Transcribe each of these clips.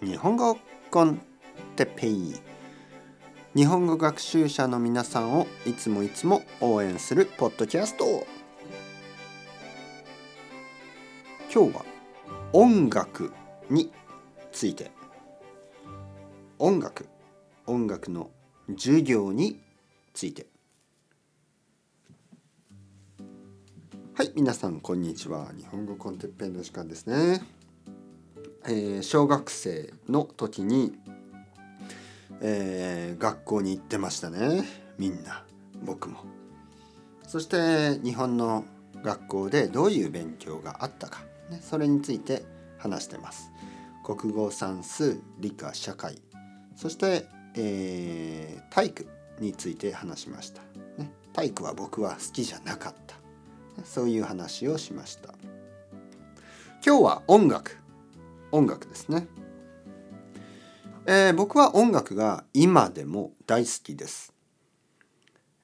日本語コンテッペイ、日本語学習者の皆さんをいつも応援するポッドキャスト。今日は音楽について、音楽の授業について。はい、皆さんこんにちは。日本語コンテッペイの時間ですね。小学生の時に、学校に行ってましたね。みんな、僕も。そして日本の学校でどういう勉強があったか、ね、それについて話してます。国語、算数、理科、社会、そして、体育について話しました、ね、体育は僕は好きじゃなかった、そういう話をしました。今日は音楽ですね。僕は音楽が今でも大好きです。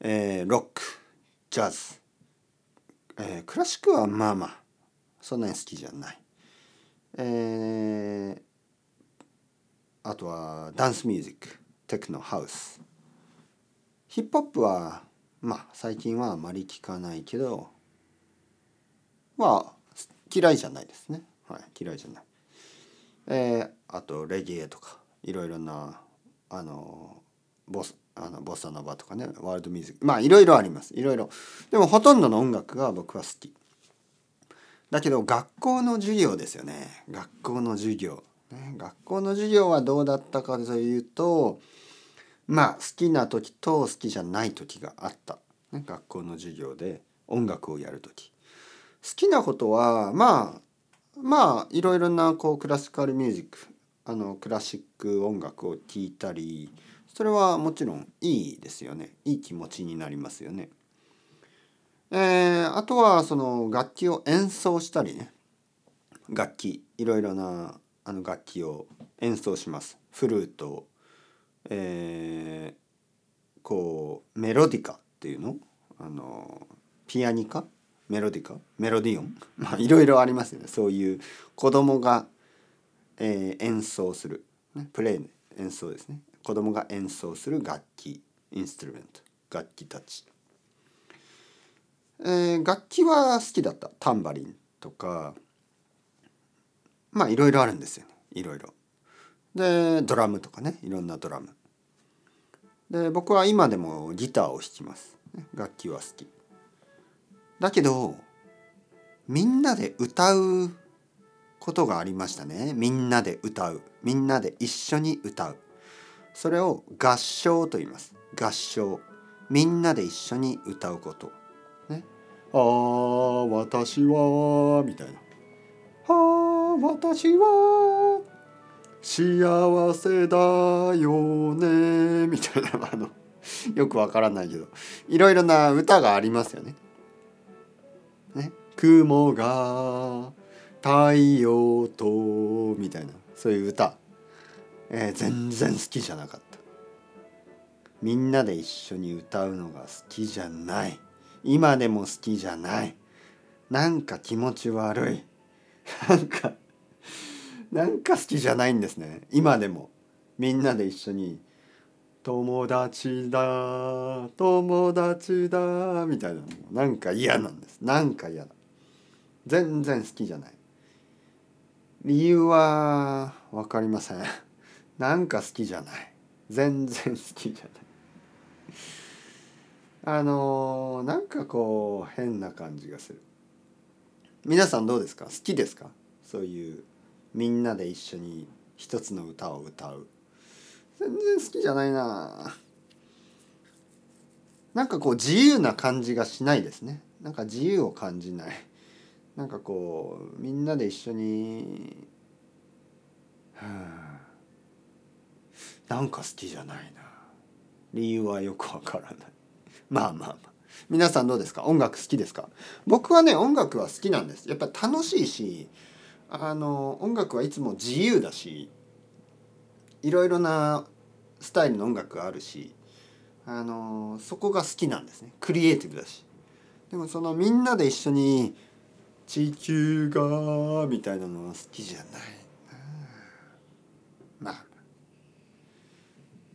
ロック、ジャズ、クラシックはまあそんなに好きじゃない。あとはダンスミュージック、テクノ、ハウス、ヒップホップは最近はあまり聞かないけど、嫌いじゃないですね。はい、嫌いじゃない。あとレゲエとかいろいろなボサノバとかね、ワールドミュージック、いろいろあります。いろいろ。でもほとんどの音楽が僕は好きだけど、学校の授業ですよね。学校の授業はどうだったかというと、好きな時と好きじゃない時があった、ね、学校の授業で音楽をやる時、好きなことはいろいろなクラシカルミュージック、クラシック音楽を聴いたり、それはもちろんいいですよね。いい気持ちになりますよね。あとはその楽器を演奏したりね、いろいろな楽器を演奏します。フルート、メロディカっていうの、ピアニカ、メロディオン、いろいろありますよね。そういう子供が、演奏する、ね、プレイ、演奏ですね。子供が演奏する楽器、インストゥルメント、楽器たち、楽器は好きだった。タンバリンとか、いろいろあるんですよね。いろいろで、ドラムとかね、いろんなドラムで、僕は今でもギターを弾きます、ね、楽器は好きだけど、みんなで歌うことがありましたね。みんなで一緒に歌う、それを合唱と言います。合唱、みんなで一緒に歌うこと、ね、私はみたいな、私は幸せだよねみたいな、よくわからないけど、いろいろな歌がありますよね。雲が太陽とみたいな、そういう歌、全然好きじゃなかった。みんなで一緒に歌うのが好きじゃない。今でも好きじゃない。なんか気持ち悪い。なんか好きじゃないんですね。今でもみんなで一緒に友達だみたいなの、なんか嫌なんです。全然好きじゃない。理由は分かりません。なんか好きじゃない。全然好きじゃない。なんか変な感じがする。皆さんどうですか？好きですか？そういうみんなで一緒に一つの歌を歌う。全然好きじゃないな。なんか自由な感じがしないですね。なんか自由を感じない。なんかみんなで一緒に、なんか好きじゃないな。理由はよくわからない。皆さんどうですか？音楽好きですか？僕はね、音楽は好きなんです。やっぱり楽しいし、音楽はいつも自由だし、いろいろなスタイルの音楽があるし、そこが好きなんですね。クリエイティブだし。でもみんなで一緒に地球がみたいなのは好きじゃないな。まあ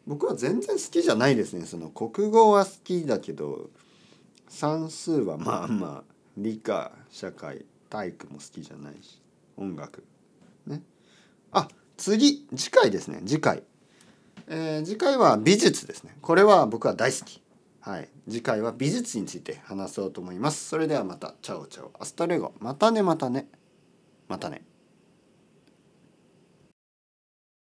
僕は全然好きじゃないですね。その国語は好きだけど算数はまあまあ、理科、社会、体育も好きじゃないし、音楽ね。あ、次回ですね。次回、次回は美術ですね。これは僕は大好き。はい、次回は美術について話そうと思います。それではまた。チャオチャオ、アスタレゴ。またねまたねまたね。